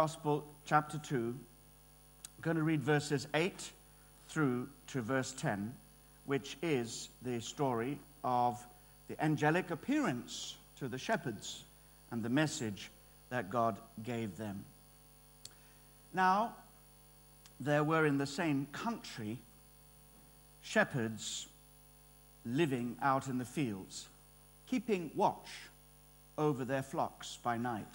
Gospel, chapter 2, I'm going to read verses 8 through to verse 10, which is the story of the angelic appearance to the shepherds and the message that God gave them. Now, there were in the same country shepherds living out in the fields, keeping watch over their flocks by night.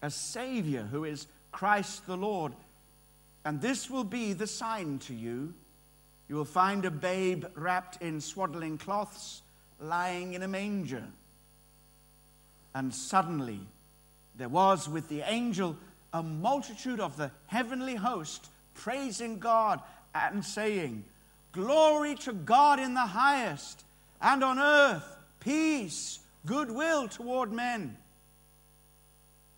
a Savior who is Christ the Lord. And this will be the sign to you. You will find a babe wrapped in swaddling cloths, lying in a manger." And suddenly there was with the angel a multitude of the heavenly host praising God and saying, "Glory to God in the highest, and on earth peace, goodwill toward men."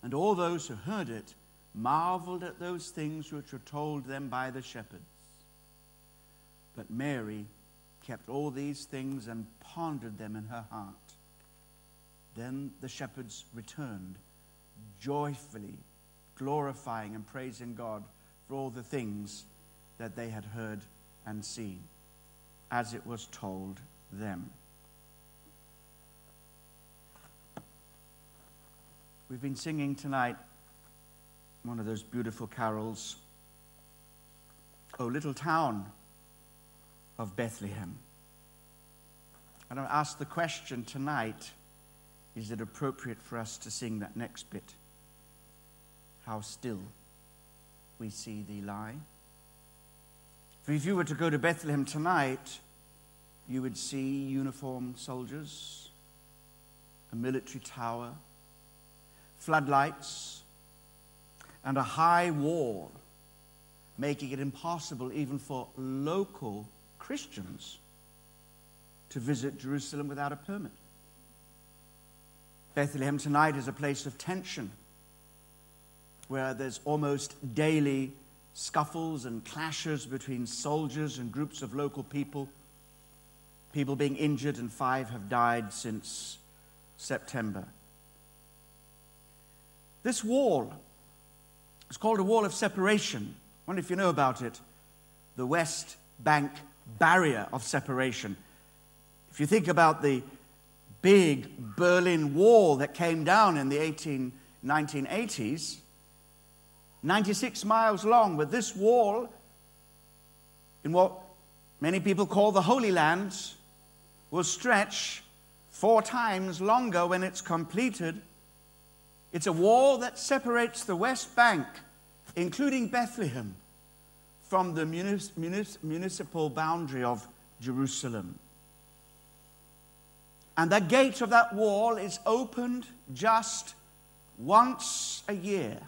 And all those who heard it marveled at those things which were told them by the shepherds. But Mary kept all these things and pondered them in her heart. Then the shepherds returned, joyfully glorifying and praising God for all the things that they had heard and seen, as it was told them. We've been singing tonight one of those beautiful carols, "O Little Town of Bethlehem." And I asked the question tonight, is it appropriate for us to sing that next bit? "How still we see thee lie." For if you were to go to Bethlehem tonight, you would see uniformed soldiers, a military tower, floodlights, and a high wall, making it impossible even for local Christians to visit Jerusalem without a permit. Bethlehem tonight is a place of tension, where there's almost daily scuffles and clashes between soldiers and groups of local people, people being injured, and 5 have died since September. This wall is called a wall of separation. I wonder if you know about it. The West Bank barrier of separation. If you think about the big Berlin Wall that came down in the 1980s, 96 miles long, but this wall, in what many people call the Holy Land, will stretch 4 times longer when it's completed. It's a wall that separates the West Bank, including Bethlehem, from the municipal boundary of Jerusalem. And the gate of that wall is opened just once a year.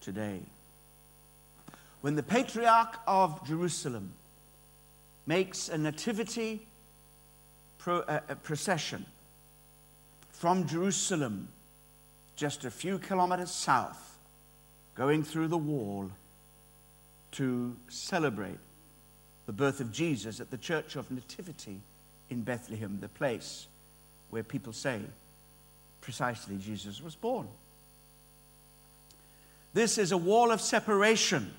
Today, when the Patriarch of Jerusalem makes a nativity procession from Jerusalem, just a few kilometers south, going through the wall to celebrate the birth of Jesus at the Church of Nativity in Bethlehem, the place where people say precisely Jesus was born. This is a wall of separation.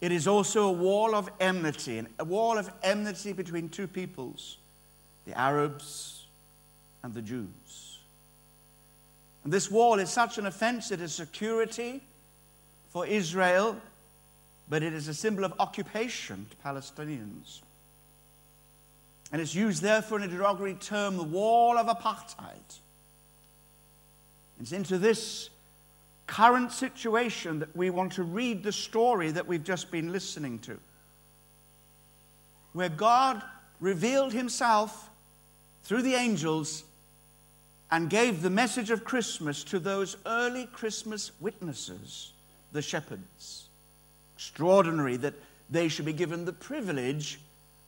It is also a wall of enmity, and a wall of enmity between two peoples, the Arabs and the Jews. And this wall is such an offense. It is security for Israel, but it is a symbol of occupation to Palestinians. And it's used, therefore, in a derogatory term, the wall of apartheid. It's into this current situation that we want to read the story that we've just been listening to, where God revealed himself through the angels and gave the message of Christmas to those early Christmas witnesses, the shepherds. Extraordinary that they should be given the privilege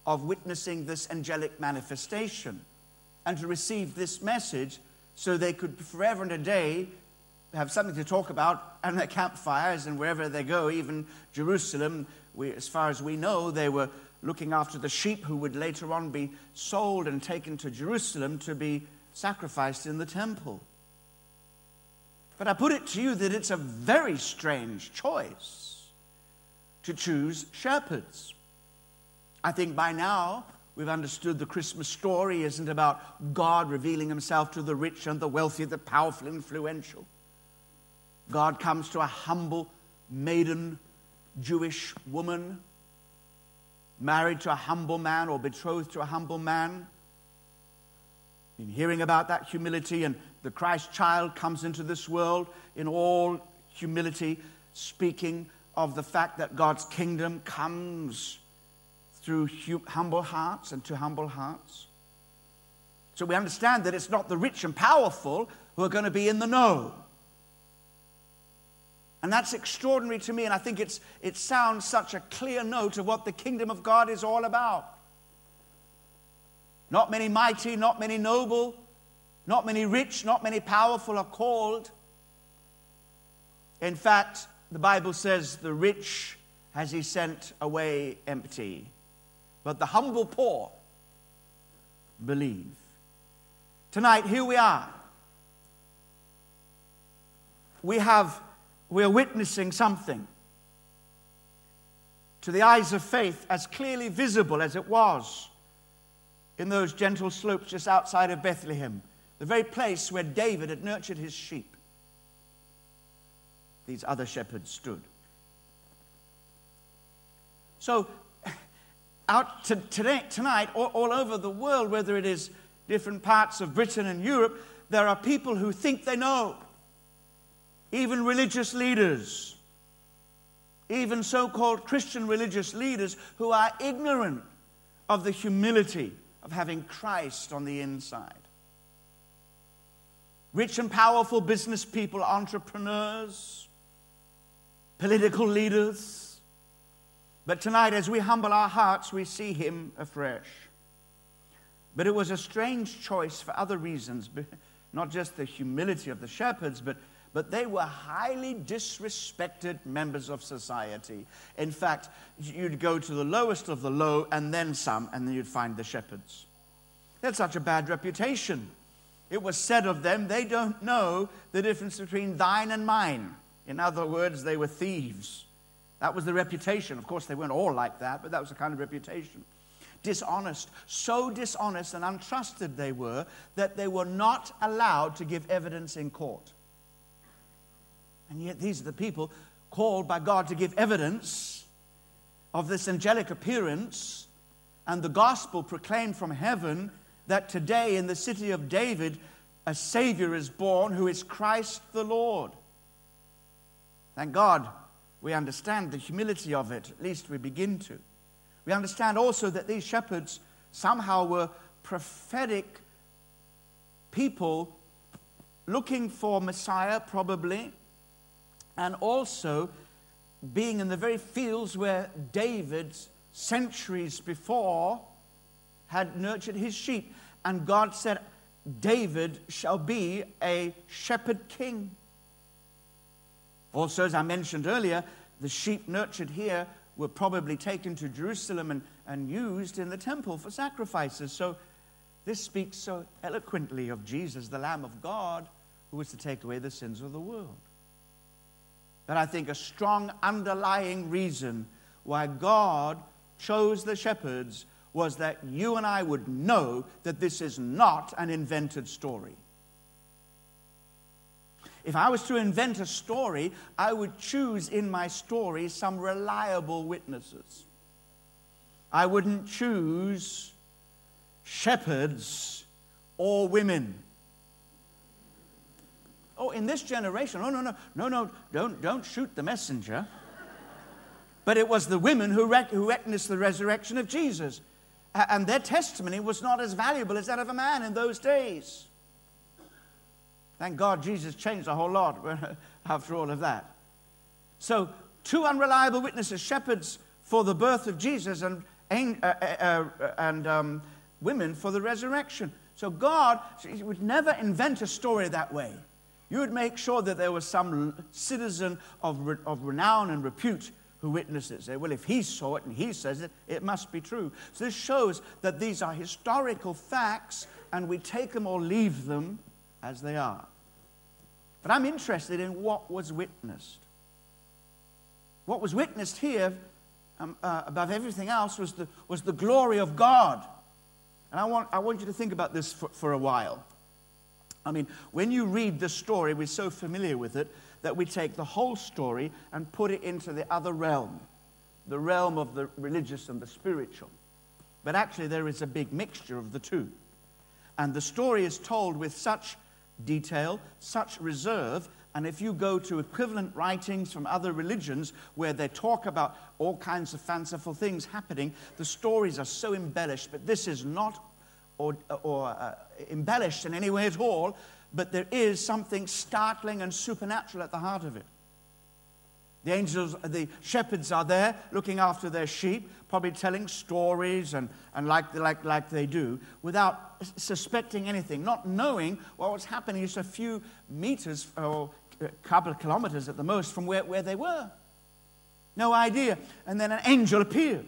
of witnessing this angelic manifestation and to receive this message so they could forever and a day have something to talk about and their campfires and wherever they go, even Jerusalem. As far as we know, they were looking after the sheep who would later on be sold and taken to Jerusalem to be sacrificed in the temple. But I put it to you that it's a very strange choice to choose shepherds. I think by now we've understood the Christmas story isn't about God revealing himself to the rich and the wealthy, the powerful, influential. God comes to a humble maiden Jewish woman, married to a humble man or betrothed to a humble man. In hearing about that humility, and the Christ child comes into this world in all humility, speaking of the fact that God's kingdom comes through humble hearts and to humble hearts. So we understand that it's not the rich and powerful who are going to be in the know. And that's extraordinary to me, and I think it sounds such a clear note of what the kingdom of God is all about. Not many mighty, not many noble, not many rich, not many powerful are called. In fact, the Bible says the rich has he sent away empty, but the humble poor believe. Tonight, here we are. We're witnessing something to the eyes of faith as clearly visible as it was in those gentle slopes just outside of Bethlehem, the very place where David had nurtured his sheep. These other shepherds stood. So, out today, tonight, all over the world, whether it is different parts of Britain and Europe, there are people who think they know. Even religious leaders, even so-called Christian religious leaders who are ignorant of the humility of having Christ on the inside. Rich and powerful business people, entrepreneurs, political leaders. But tonight, as we humble our hearts, we see him afresh. But it was a strange choice for other reasons, not just the humility of the shepherds, but they were highly disrespected members of society. In fact, you'd go to the lowest of the low and then some, and then you'd find the shepherds. They had such a bad reputation. It was said of them, they don't know the difference between thine and mine. In other words, they were thieves. That was the reputation. Of course, they weren't all like that, but that was the kind of reputation. Dishonest, so dishonest and untrusted they were that they were not allowed to give evidence in court. And yet these are the people called by God to give evidence of this angelic appearance and the gospel proclaimed from heaven that today in the city of David a Savior is born who is Christ the Lord. Thank God we understand the humility of it, at least we begin to. We understand also that these shepherds somehow were prophetic people looking for Messiah probably, and also being in the very fields where David, centuries before, had nurtured his sheep. And God said, David shall be a shepherd king. Also, as I mentioned earlier, the sheep nurtured here were probably taken to Jerusalem and used in the temple for sacrifices. So this speaks so eloquently of Jesus, the Lamb of God, who was to take away the sins of the world. But I think a strong underlying reason why God chose the shepherds was that you and I would know that this is not an invented story. If I was to invent a story, I would choose in my story some reliable witnesses. I wouldn't choose shepherds or women. Oh, in this generation, oh, no, don't shoot the messenger. But it was the women who witnessed the resurrection of Jesus. And their testimony was not as valuable as that of a man in those days. Thank God Jesus changed a whole lot after all of that. So, two unreliable witnesses, shepherds for the birth of Jesus and women for the resurrection. So God would never invent a story that way. You would make sure that there was some citizen of renown and repute who witnessed it. Say, well, if he saw it and he says it, it must be true. So this shows that these are historical facts, and we take them or leave them as they are. But I'm interested in what was witnessed. What was witnessed here, above everything else, was the glory of God. And I want you to think about this for a while. I mean, when you read the story, we're so familiar with it that we take the whole story and put it into the other realm, the realm of the religious and the spiritual. But actually, there is a big mixture of the two. And the story is told with such detail, such reserve, and if you go to equivalent writings from other religions where they talk about all kinds of fanciful things happening, the stories are so embellished, but this is not or embellished in any way at all, but there is something startling and supernatural at the heart of it. The angels, the shepherds are there looking after their sheep, probably telling stories and like they do, without suspecting anything, not knowing what's happening is a few meters or a couple of kilometers at the most from where they were. No idea. And then an angel appears.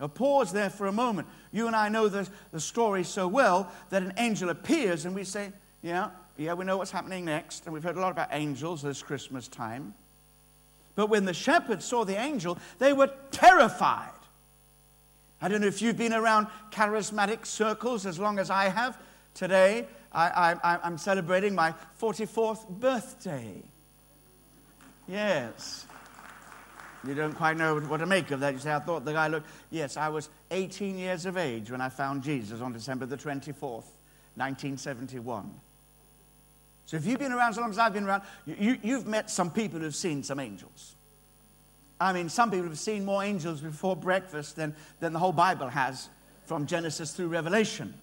Now pause there for a moment. You and I know the story so well that an angel appears and we say, yeah, we know what's happening next, and we've heard a lot about angels this Christmas time. But when the shepherds saw the angel, they were terrified. I don't know if you've been around charismatic circles as long as I have. Today, I'm celebrating my 44th birthday. Yes. You don't quite know what to make of that. You say, I thought the guy looked... Yes, I was 18 years of age when I found Jesus on December the 24th, 1971. So if you've been around as long as I've been around, you've met some people who've seen some angels. I mean, some people have seen more angels before breakfast than the whole Bible has, from Genesis through Revelation.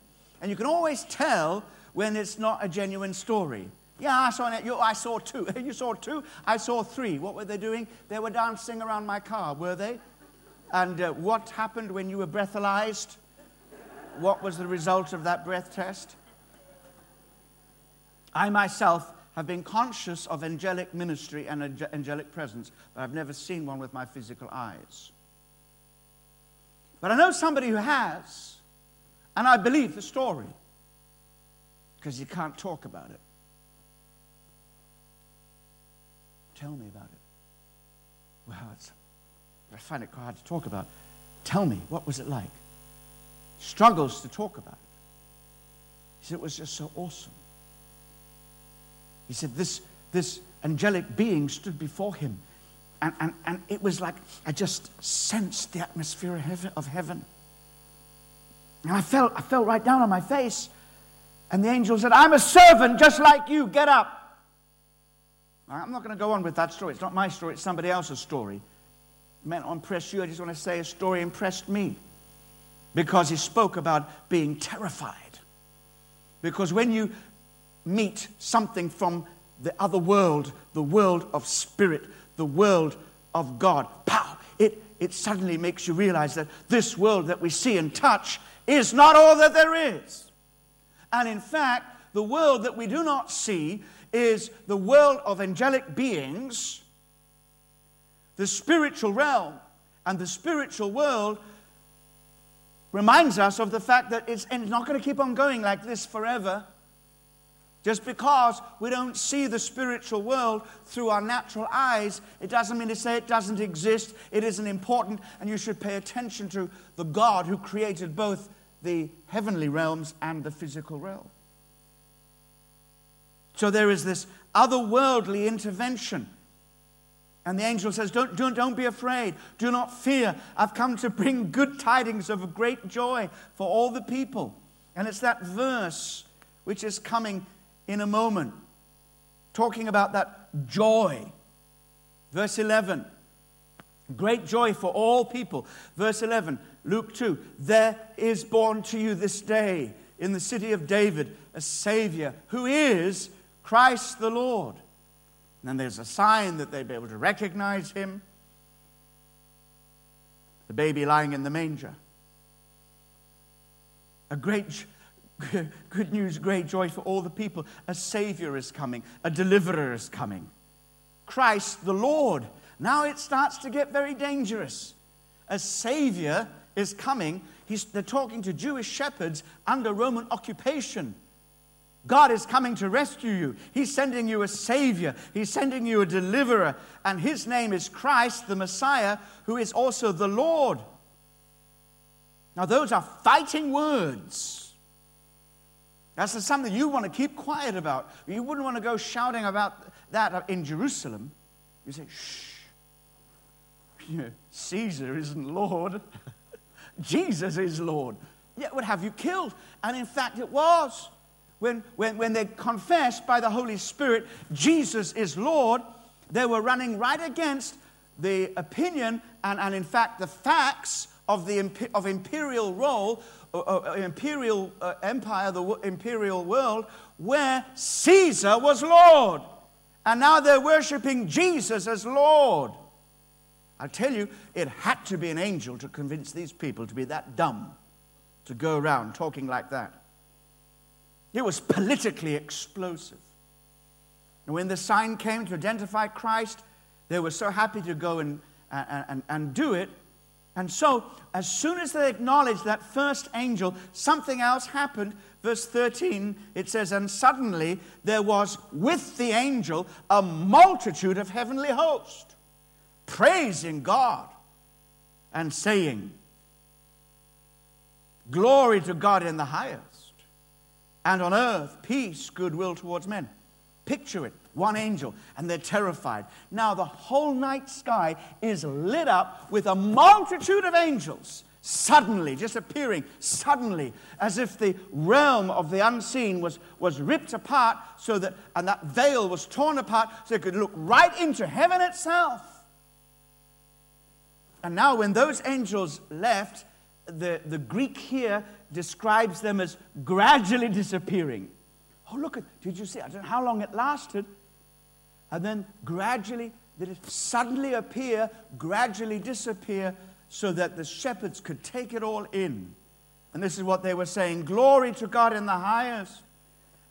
And you can always tell when it's not a genuine story. Yeah, I saw two. You saw two? I saw three. What were they doing? They were dancing around my car, were they? And what happened when you were breathalyzed? What was the result of that breath test? I myself have been conscious of angelic ministry and angelic presence, but I've never seen one with my physical eyes. But I know somebody who has, and I believe the story, because you can't talk about it. Tell me about it. Well, I find it quite hard to talk about. Tell me, what was it like? Struggles to talk about it. He said, it was just so awesome. He said, this angelic being stood before him, and it was like I just sensed the atmosphere of heaven. And I fell right down on my face, and the angel said, I'm a servant just like you, get up. I'm not going to go on with that story. It's not my story, it's somebody else's story. It meant to impress you. I just want to say a story impressed me, because he spoke about being terrified. Because when you meet something from the other world, the world of spirit, the world of God, pow! It suddenly makes you realize that this world that we see and touch is not all that there is. And in fact, the world that we do not see is the world of angelic beings, the spiritual realm, and the spiritual world reminds us of the fact that it's not going to keep on going like this forever. Just because we don't see the spiritual world through our natural eyes, it doesn't mean to say it doesn't exist. It isn't important, and you should pay attention to the God who created both the heavenly realms and the physical realm. So there is this otherworldly intervention. And the angel says, don't be afraid. Do not fear. I've come to bring good tidings of great joy for all the people. And it's that verse which is coming in a moment, talking about that joy. Verse 11, great joy for all people. Verse 11, Luke 2, there is born to you this day in the city of David a Savior who is Christ the Lord. And then there's a sign that they'd be able to recognize him. The baby lying in the manger. A great, good news, great joy for all the people. A Savior is coming. A deliverer is coming. Christ the Lord. Now it starts to get very dangerous. A Savior is coming. They're talking to Jewish shepherds under Roman occupation. God is coming to rescue you. He's sending you a Savior. He's sending you a deliverer. And his name is Christ, the Messiah, who is also the Lord. Now, those are fighting words. That's something you want to keep quiet about. You wouldn't want to go shouting about that in Jerusalem. You say, shh. You know, Caesar isn't Lord. Jesus is Lord. Yet would have you killed. And in fact, it was. When they confessed by the Holy Spirit, Jesus is Lord, they were running right against the opinion and in fact, the facts of imperial role, imperial empire, the imperial world, where Caesar was Lord. And now they're worshiping Jesus as Lord. I tell you, it had to be an angel to convince these people to be that dumb, to go around talking like that. It was politically explosive. And when the sign came to identify Christ, they were so happy to go and do it. And so, as soon as they acknowledged that first angel, something else happened. Verse 13, it says, and suddenly there was with the angel a multitude of heavenly hosts, praising God and saying, glory to God in the highest. And on earth, peace, goodwill towards men. Picture it, one angel, and they're terrified. Now the whole night sky is lit up with a multitude of angels, suddenly, just appearing, suddenly, as if the realm of the unseen was ripped apart, so that, and that veil was torn apart, so they could look right into heaven itself. And now when those angels left, the Greek here describes them as gradually disappearing. Oh, look, did you see? I don't know how long it lasted. And then gradually, did it suddenly appear, gradually disappear, so that the shepherds could take it all in. And this is what they were saying, glory to God in the highest,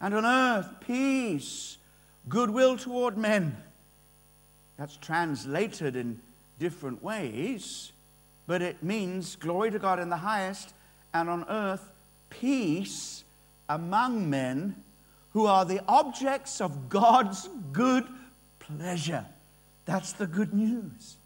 and on earth, peace, goodwill toward men. That's translated in different ways, but it means glory to God in the highest, and on earth, peace among men who are the objects of God's good pleasure. That's the good news.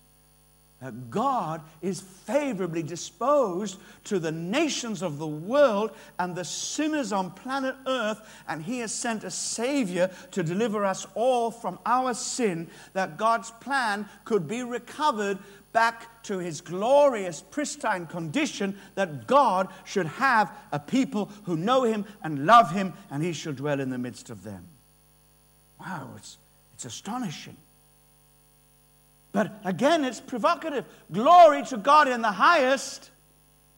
That God is favorably disposed to the nations of the world and the sinners on planet earth, and he has sent a Savior to deliver us all from our sin, that God's plan could be recovered back to his glorious, pristine condition, that God should have a people who know him and love him, and he shall dwell in the midst of them. Wow, it's astonishing. But again, it's provocative. Glory to God in the highest.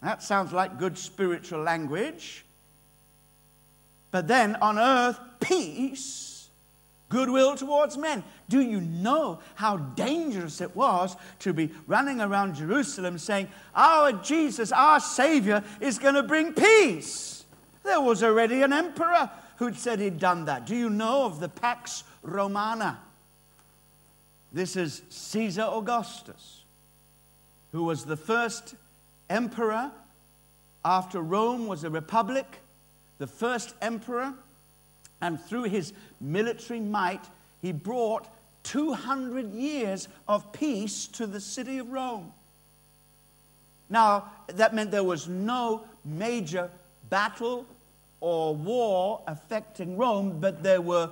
That sounds like good spiritual language. But then on earth, peace. Goodwill towards men. Do you know how dangerous it was to be running around Jerusalem saying, our Jesus, our Savior, is going to bring peace? There was already an emperor who'd said he'd done that. Do you know of the Pax Romana? This is Caesar Augustus, who was the first emperor after Rome was a republic, the first emperor. And through his military might, he brought 200 years of peace to the city of Rome. Now, that meant there was no major battle or war affecting Rome, but there were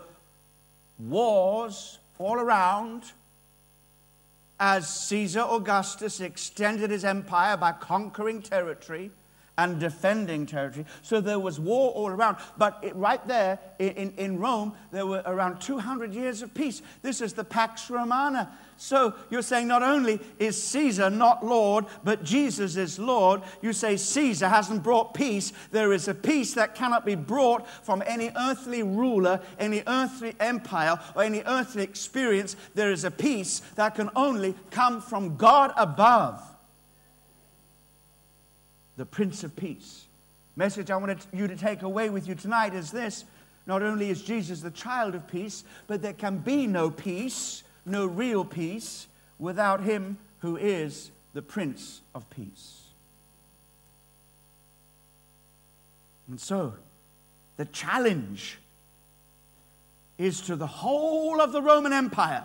wars all around as Caesar Augustus extended his empire by conquering territory and defending territory. So there was war all around. But right there in Rome, there were around 200 years of peace. This is the Pax Romana. So you're saying not only is Caesar not Lord, but Jesus is Lord. You say Caesar hasn't brought peace. There is a peace that cannot be brought from any earthly ruler, any earthly empire, or any earthly experience. There is a peace that can only come from God above. The Prince of Peace. Message I wanted you to take away with you tonight is this. Not only is Jesus the child of peace, but there can be no peace, no real peace, without him who is the Prince of Peace. And so, the challenge is to the whole of the Roman Empire.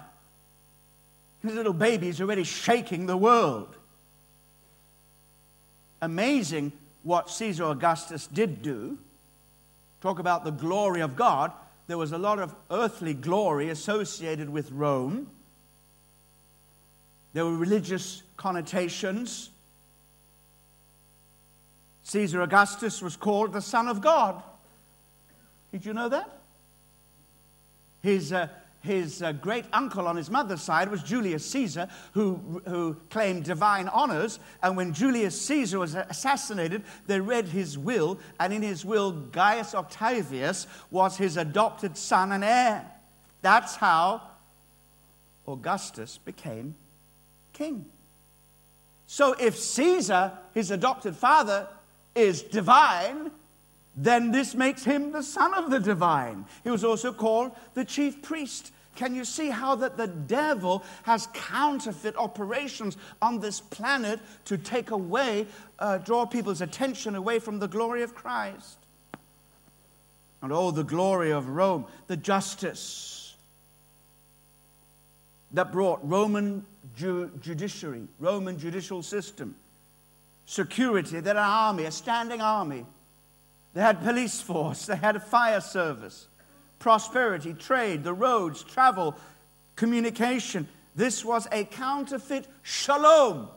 His little baby is already shaking the world. Amazing what Caesar Augustus did do. Talk about the glory of God. There was a lot of earthly glory associated with Rome. There were religious connotations. Caesar Augustus was called the Son of God. Did you know that? His great uncle on his mother's side was Julius Caesar, who claimed divine honors. And when Julius Caesar was assassinated, they read his will. And in his will, Gaius Octavius was his adopted son and heir. That's how Augustus became king. So if Caesar, his adopted father, is divine, then this makes him the son of the divine. He was also called the chief priest. Can you see how that the devil has counterfeit operations on this planet to take away, draw people's attention away from the glory of Christ? And oh, the glory of Rome, the justice that brought Roman judiciary, Roman judicial system, security, that an army, a standing army. They had police force, they had a fire service, prosperity, trade, the roads, travel, communication. This was a counterfeit shalom,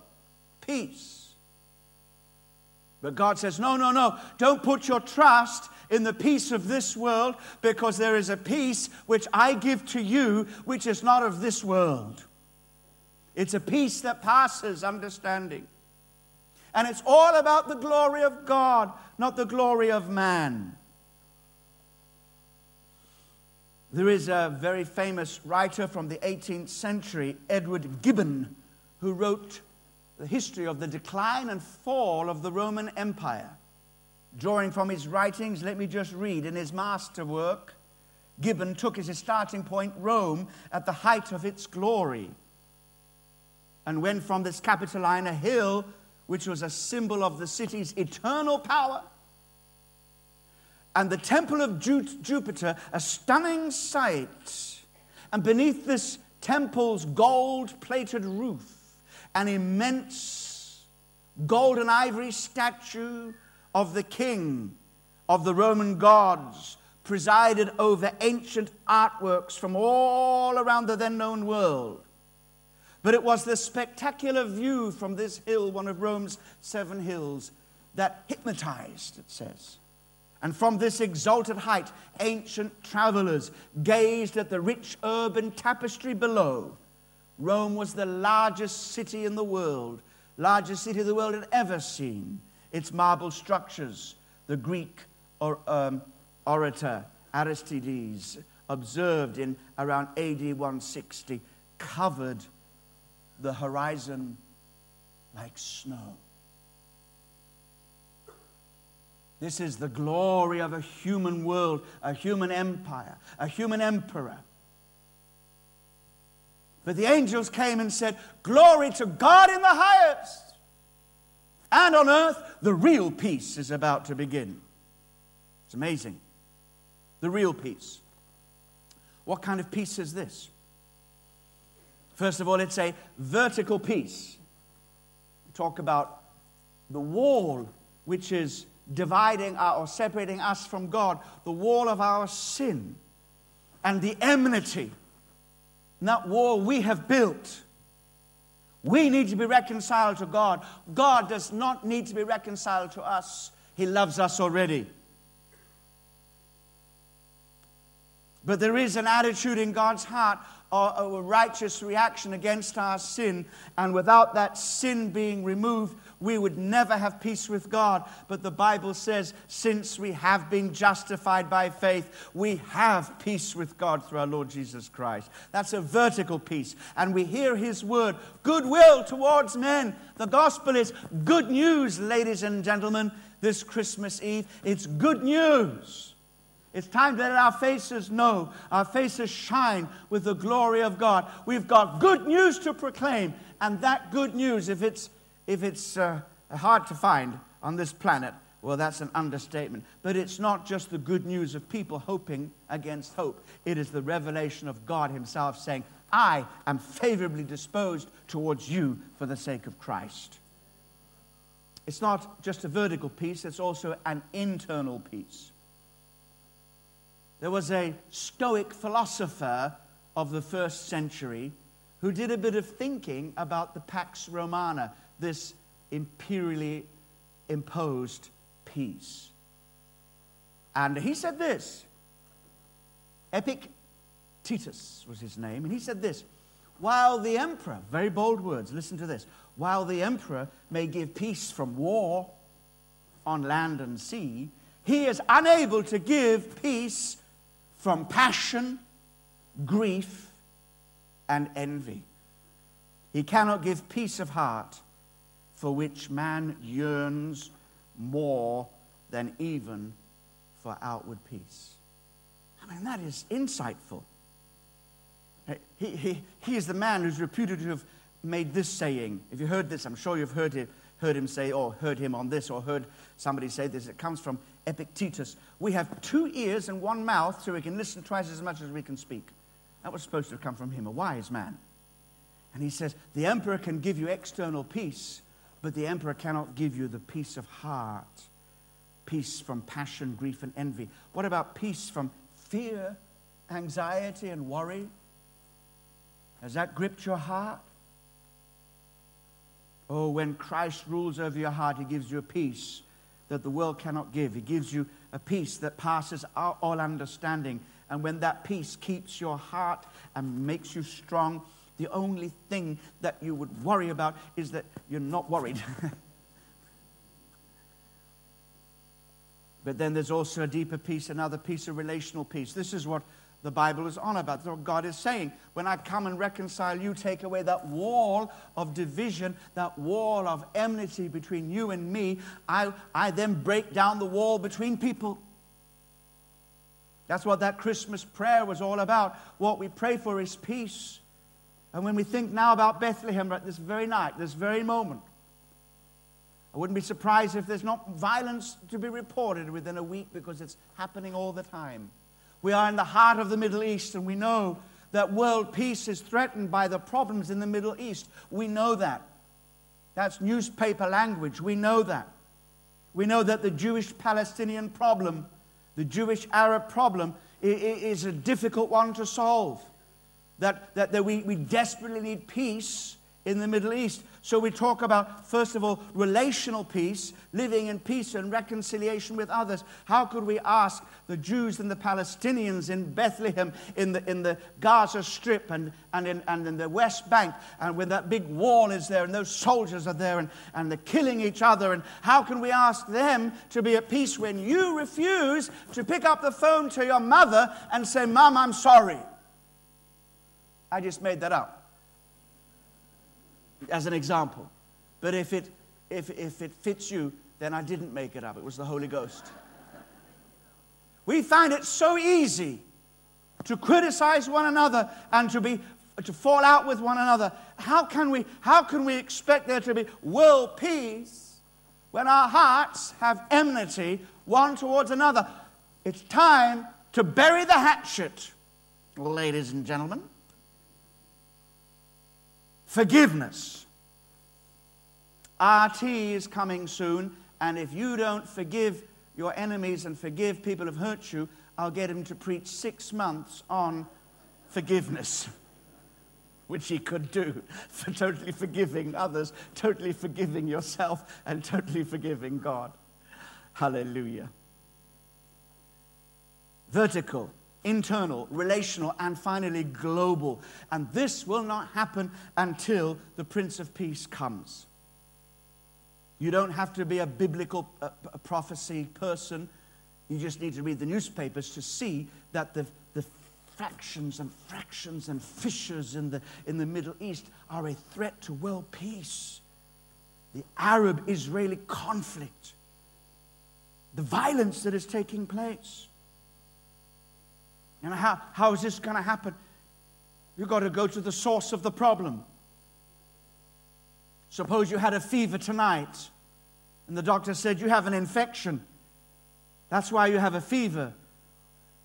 peace. But God says, no, no, no, don't put your trust in the peace of this world, because there is a peace which I give to you, which is not of this world. It's a peace that passes understanding. And it's all about the glory of God, not the glory of man. There is a very famous writer from the 18th century, Edward Gibbon, who wrote the history of the decline and fall of the Roman Empire. Drawing from his writings, let me just read. In his masterwork, Gibbon took as his starting point Rome at the height of its glory, and went from this Capitoline, a hill which was a symbol of the city's eternal power, and the temple of Jupiter, a stunning sight, and beneath this temple's gold-plated roof, an immense gold and ivory statue of the king of the Roman gods presided over ancient artworks from all around the then-known world. But it was this spectacular view from this hill, one of Rome's 7 hills, that hypnotized, it says. And from this exalted height, ancient travelers gazed at the rich urban tapestry below. Rome was the largest city in the world, had ever seen. Its marble structures, the Greek orator Aristides observed in around AD 160, covered the horizon like snow. This is the glory of a human world, a human empire, a human emperor. But the angels came and said, "Glory to God in the highest." And on earth, the real peace is about to begin. It's amazing. The real peace. What kind of peace is this? First of all, it's a vertical peace. We talk about the wall which is dividing or separating us from God, the wall of our sin. and the enmity and that wall we have built. We need to be reconciled to God. God does not need to be reconciled to us. He loves us already. But there is an attitude in God's heart, or a righteous reaction against our sin. And without that sin being removed, we would never have peace with God. But the Bible says, since we have been justified by faith, we have peace with God through our Lord Jesus Christ. That's a vertical peace. And we hear His word, goodwill towards men. The gospel is good news, ladies and gentlemen, this Christmas Eve. It's good news. It's time to let our faces know, our faces shine with the glory of God. We've got good news to proclaim. And that good news, if it's hard to find on this planet, well, that's an understatement. But it's not just the good news of people hoping against hope. It is the revelation of God Himself saying, I am favorably disposed towards you for the sake of Christ. It's not just a vertical peace. It's also an internal peace. There was a Stoic philosopher of the first century who did a bit of thinking about the Pax Romana, this imperially imposed peace. And he said this, Epictetus was his name, and he said this, while the emperor, very bold words, listen to this, while the emperor may give peace from war on land and sea, he is unable to give peace from passion, grief, and envy. He cannot give peace of heart, for which man yearns more than even for outward peace. I mean, that is insightful. He is the man who's reputed to have made this saying. If you heard this, I'm sure you've heard him say, or heard him on this, or heard somebody say this. It comes from Epictetus. We have two ears and one mouth, so we can listen twice as much as we can speak. That was supposed to come from him, a wise man. And he says, the emperor can give you external peace, but the emperor cannot give you the peace of heart, peace from passion, grief, and envy. What about peace from fear, anxiety, and worry? Has that gripped your heart? Oh, when Christ rules over your heart, He gives you a peace that the world cannot give. He gives you a peace that passes all understanding. And when that peace keeps your heart and makes you strong, the only thing that you would worry about is that you're not worried. But then there's also a deeper peace, another peace, a relational peace. This is what the Bible is on about. That's what God is saying. When I come and reconcile you, take away that wall of division, that wall of enmity between you and me, I then break down the wall between people. That's what that Christmas prayer was all about. What we pray for is peace. And when we think now about Bethlehem, right, this very night, this very moment, I wouldn't be surprised if there's not violence to be reported within a week, because it's happening all the time. We are in the heart of the Middle East, and we know that world peace is threatened by the problems in the Middle East. We know that. That's newspaper language. We know that. We know that the Jewish-Palestinian problem, the Jewish-Arab problem, is a difficult one to solve. That we desperately need peace in the Middle East. So we talk about, first of all, relational peace, living in peace and reconciliation with others. How could we ask the Jews and the Palestinians in Bethlehem, in the Gaza Strip and in the West Bank, and when that big wall is there and those soldiers are there and they're killing each other, and how can we ask them to be at peace when you refuse to pick up the phone to your mother and say, Mom, I'm sorry? I just made that up as an example. But if it fits you, then I didn't make it up. It was the Holy Ghost. We find it so easy to criticize one another and to fall out with one another. How can we expect there to be world peace when our hearts have enmity one towards another? It's time to bury the hatchet, ladies and gentlemen. Forgiveness. RT is coming soon, and if you don't forgive your enemies and forgive people who have hurt you, I'll get him to preach 6 months on forgiveness, which he could do, for totally forgiving others, totally forgiving yourself, and totally forgiving God. Hallelujah. Vertical, internal, relational, and finally global. And this will not happen until the Prince of Peace comes. You don't have to be a biblical prophecy person. You just need to read the newspapers to see that the factions and fissures in the Middle East are a threat to world peace. The Arab-Israeli conflict, the violence that is taking place. And how is this going to happen? You've got to go to the source of the problem. Suppose you had a fever tonight, and the doctor said, you have an infection. That's why you have a fever.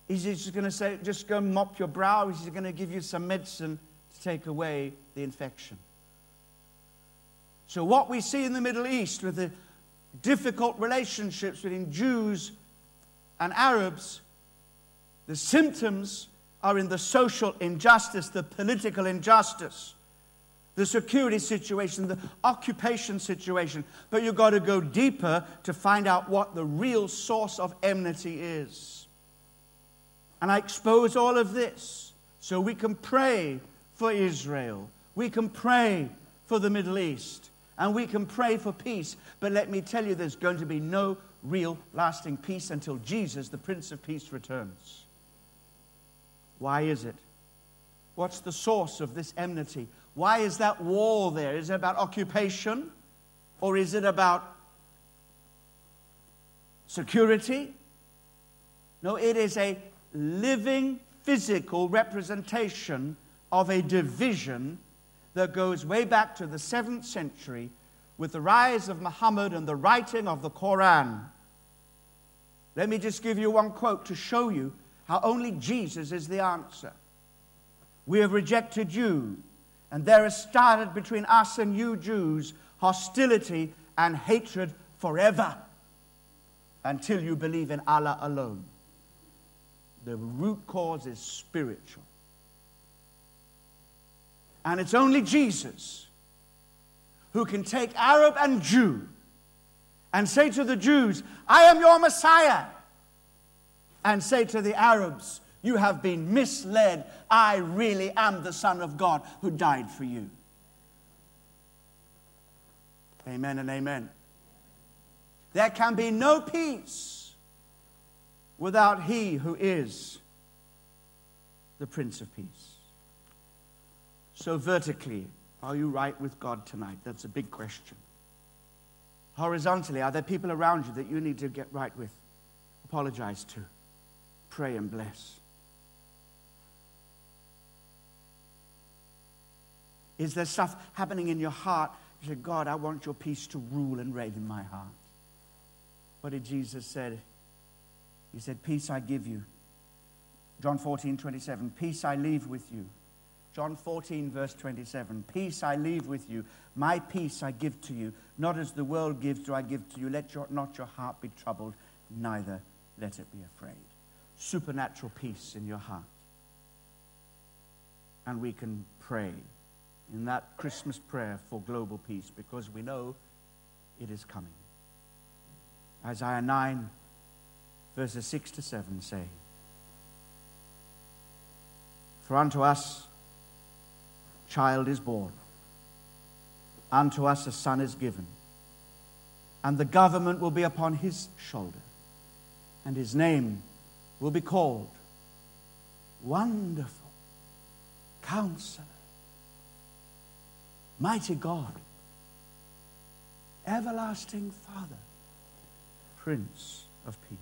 Is he just going to say, just go mop your brow? Is he going to give you some medicine to take away the infection? So what we see in the Middle East with the difficult relationships between Jews and Arabs, the symptoms are in the social injustice, the political injustice, the security situation, the occupation situation. But you've got to go deeper to find out what the real source of enmity is. And I expose all of this so we can pray for Israel. We can pray for the Middle East. And we can pray for peace. But let me tell you, there's going to be no real lasting peace until Jesus, the Prince of Peace, returns. Why is it? What's the source of this enmity? Why is that wall there? Is it about occupation? Or is it about security? No, it is a living, physical representation of a division that goes way back to the 7th century with the rise of Muhammad and the writing of the Quran. Let me just give you one quote to show you how only Jesus is the answer. We have rejected you, and there has started between us and you Jews hostility and hatred forever until you believe in Allah alone. The root cause is spiritual. And it's only Jesus who can take Arab and Jew and say to the Jews, I am your Messiah. And say to the Arabs, you have been misled. I really am the Son of God who died for you. Amen and amen. There can be no peace without He who is the Prince of Peace. So vertically, are you right with God tonight? That's a big question. Horizontally, are there people around you that you need to get right with? Apologize to. Pray and bless. Is there stuff happening in your heart? You say, God, I want your peace to rule and reign in my heart. What did Jesus say? He said, peace I give you. John 14:27, peace I leave with you. John 14, verse 27, peace I leave with you. My peace I give to you. Not as the world gives do I give to you. Let not your heart be troubled, neither let it be afraid. Supernatural peace in your heart. And we can pray in that Christmas prayer for global peace because we know it is coming. Isaiah 9, verses 6-7 say, for unto us a child is born, unto us a son is given, and the government will be upon his shoulder, and his name will be called Wonderful Counselor, Mighty God, Everlasting Father, Prince of Peace.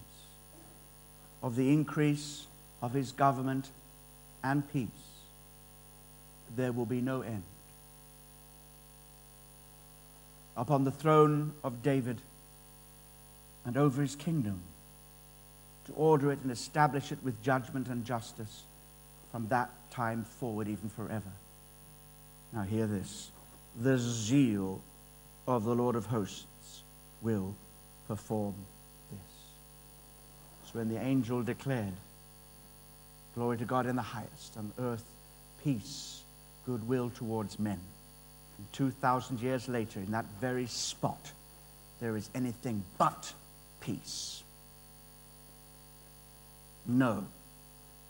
Of the increase of his government and peace there will be no end. Upon the throne of David and over his kingdom, to order it and establish it with judgment and justice from that time forward, even forever. Now hear this. The zeal of the Lord of hosts will perform this. So when the angel declared Glory to God in the highest, on earth peace, goodwill towards men. And 2,000 years later, in that very spot, there is anything but peace. Know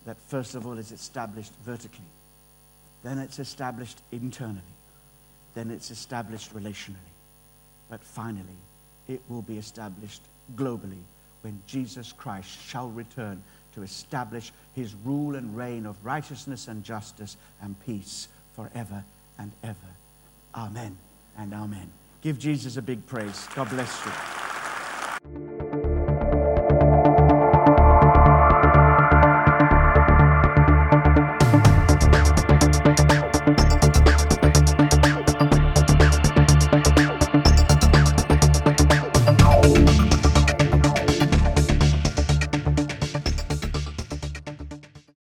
that first of all it's established vertically, then it's established internally, then it's established relationally, but finally it will be established globally when Jesus Christ shall return to establish his rule and reign of righteousness and justice and peace forever and ever. Amen and amen. Give Jesus a big praise. God bless you.